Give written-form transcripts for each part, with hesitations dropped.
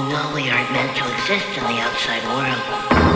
and no, we aren't meant to exist in the outside world.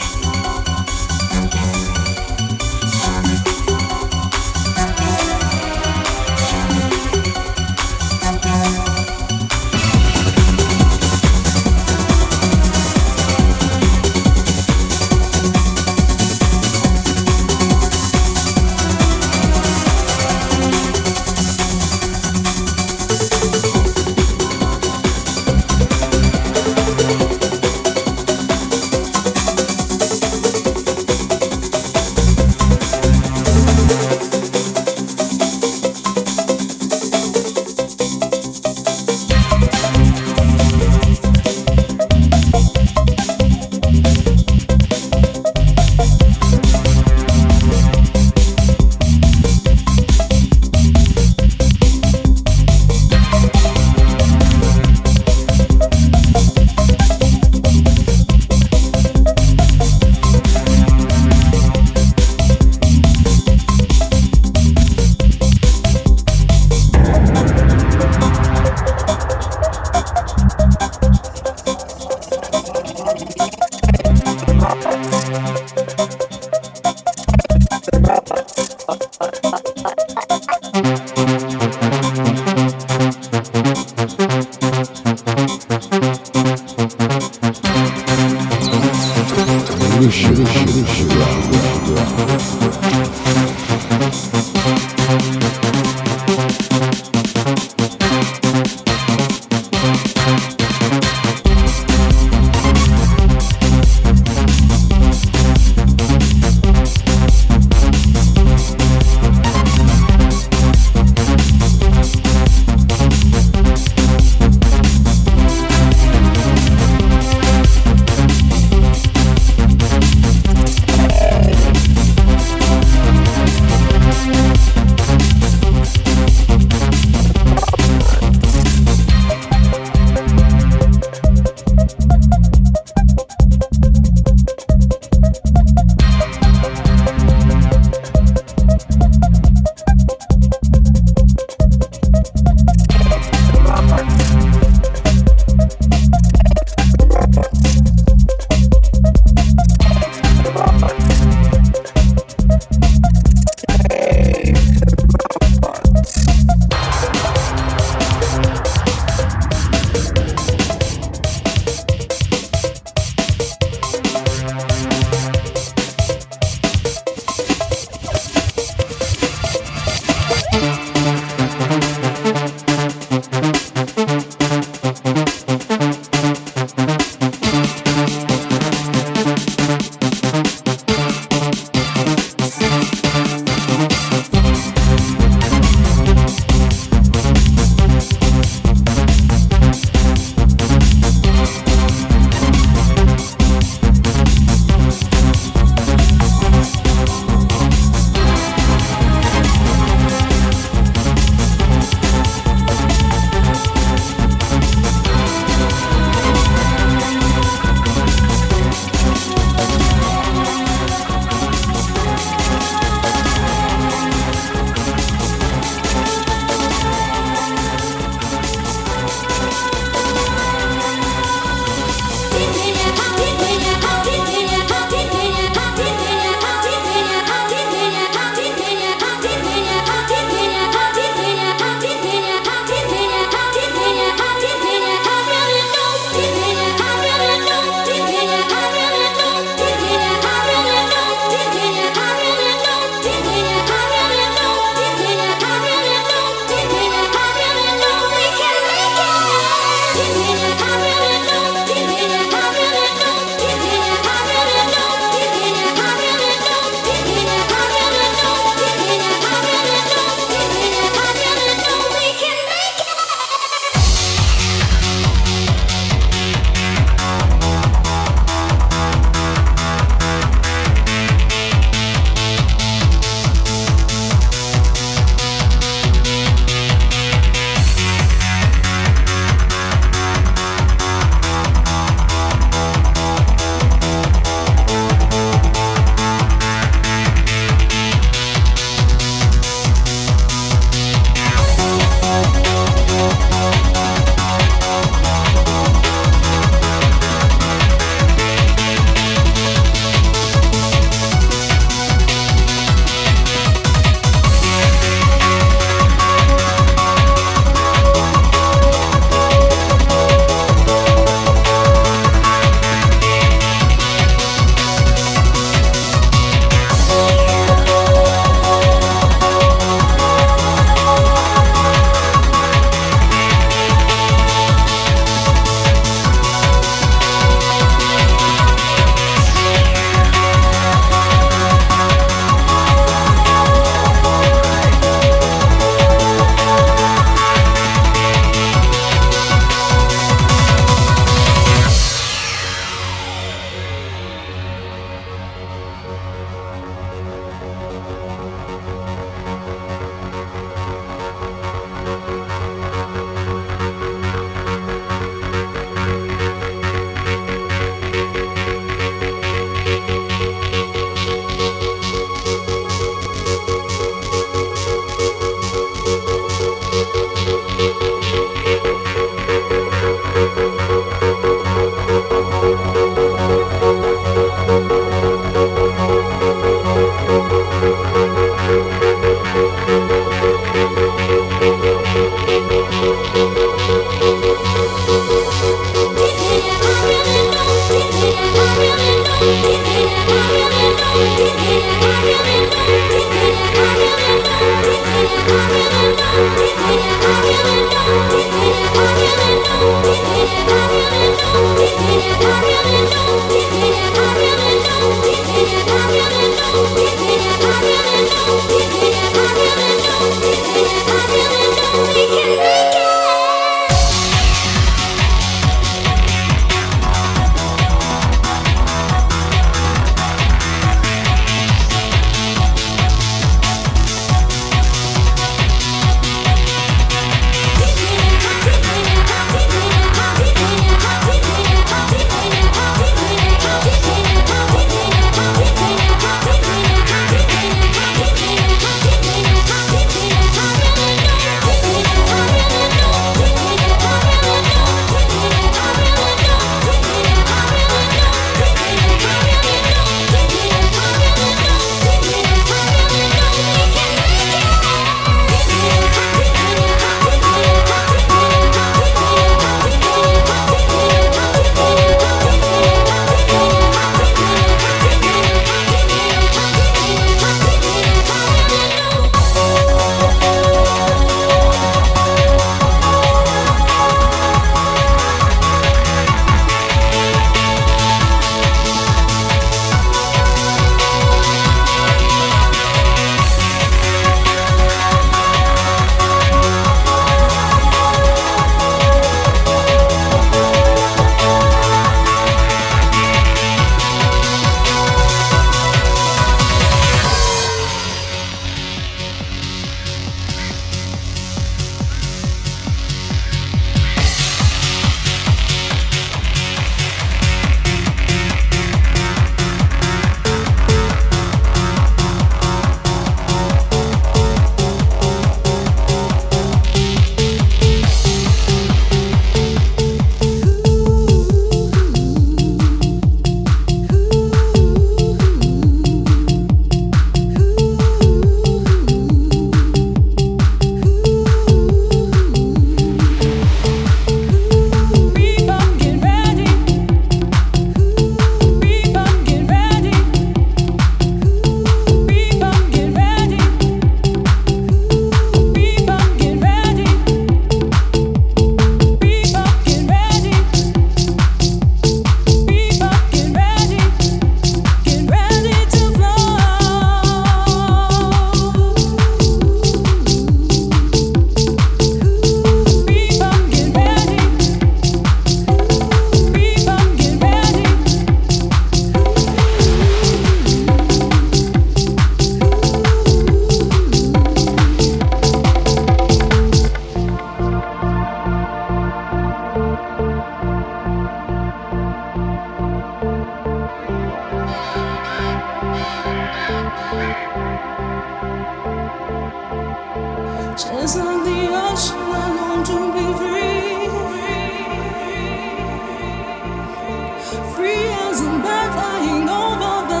Free as a bird flying over the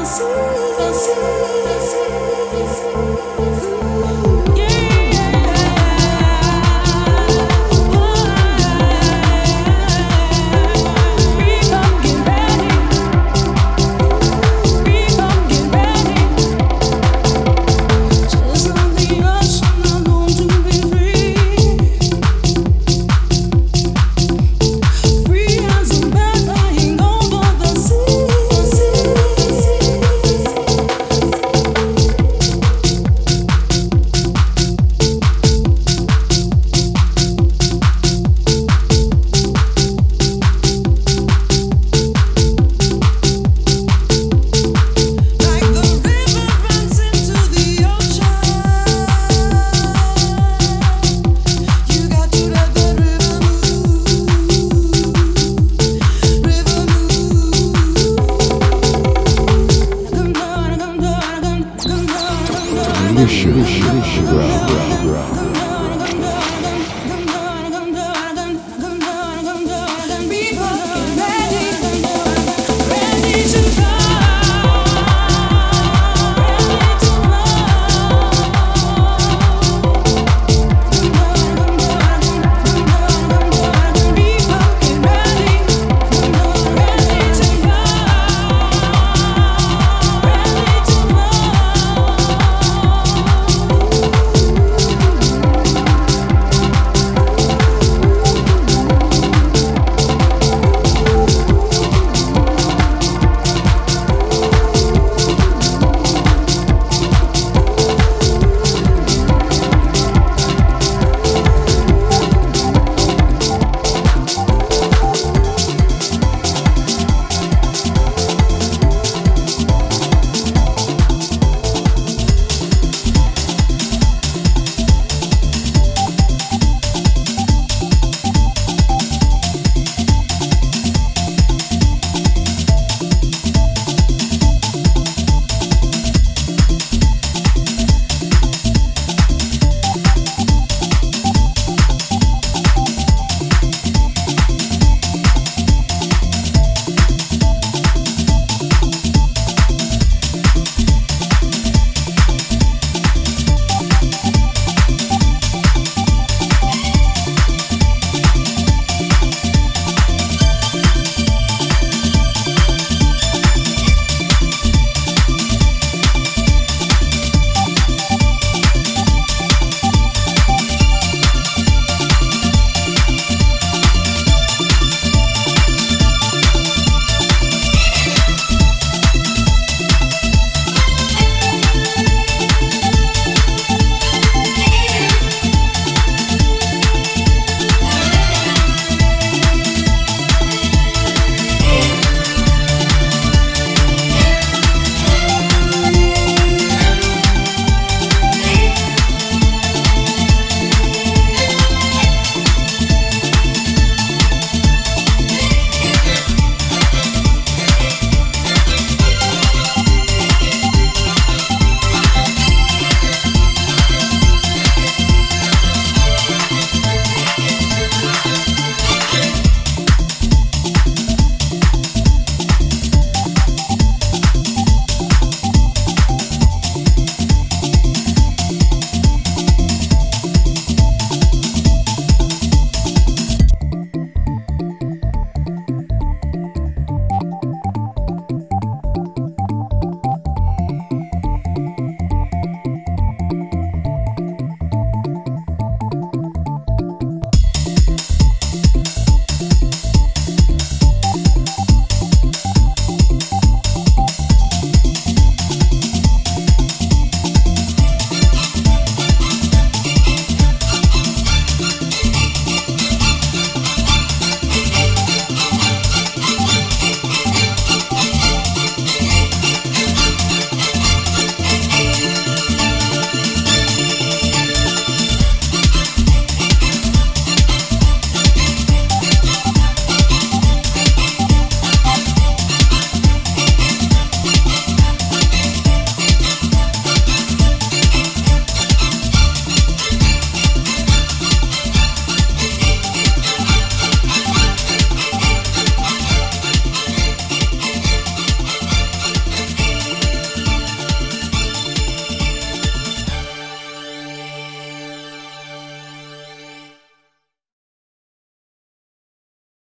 sea.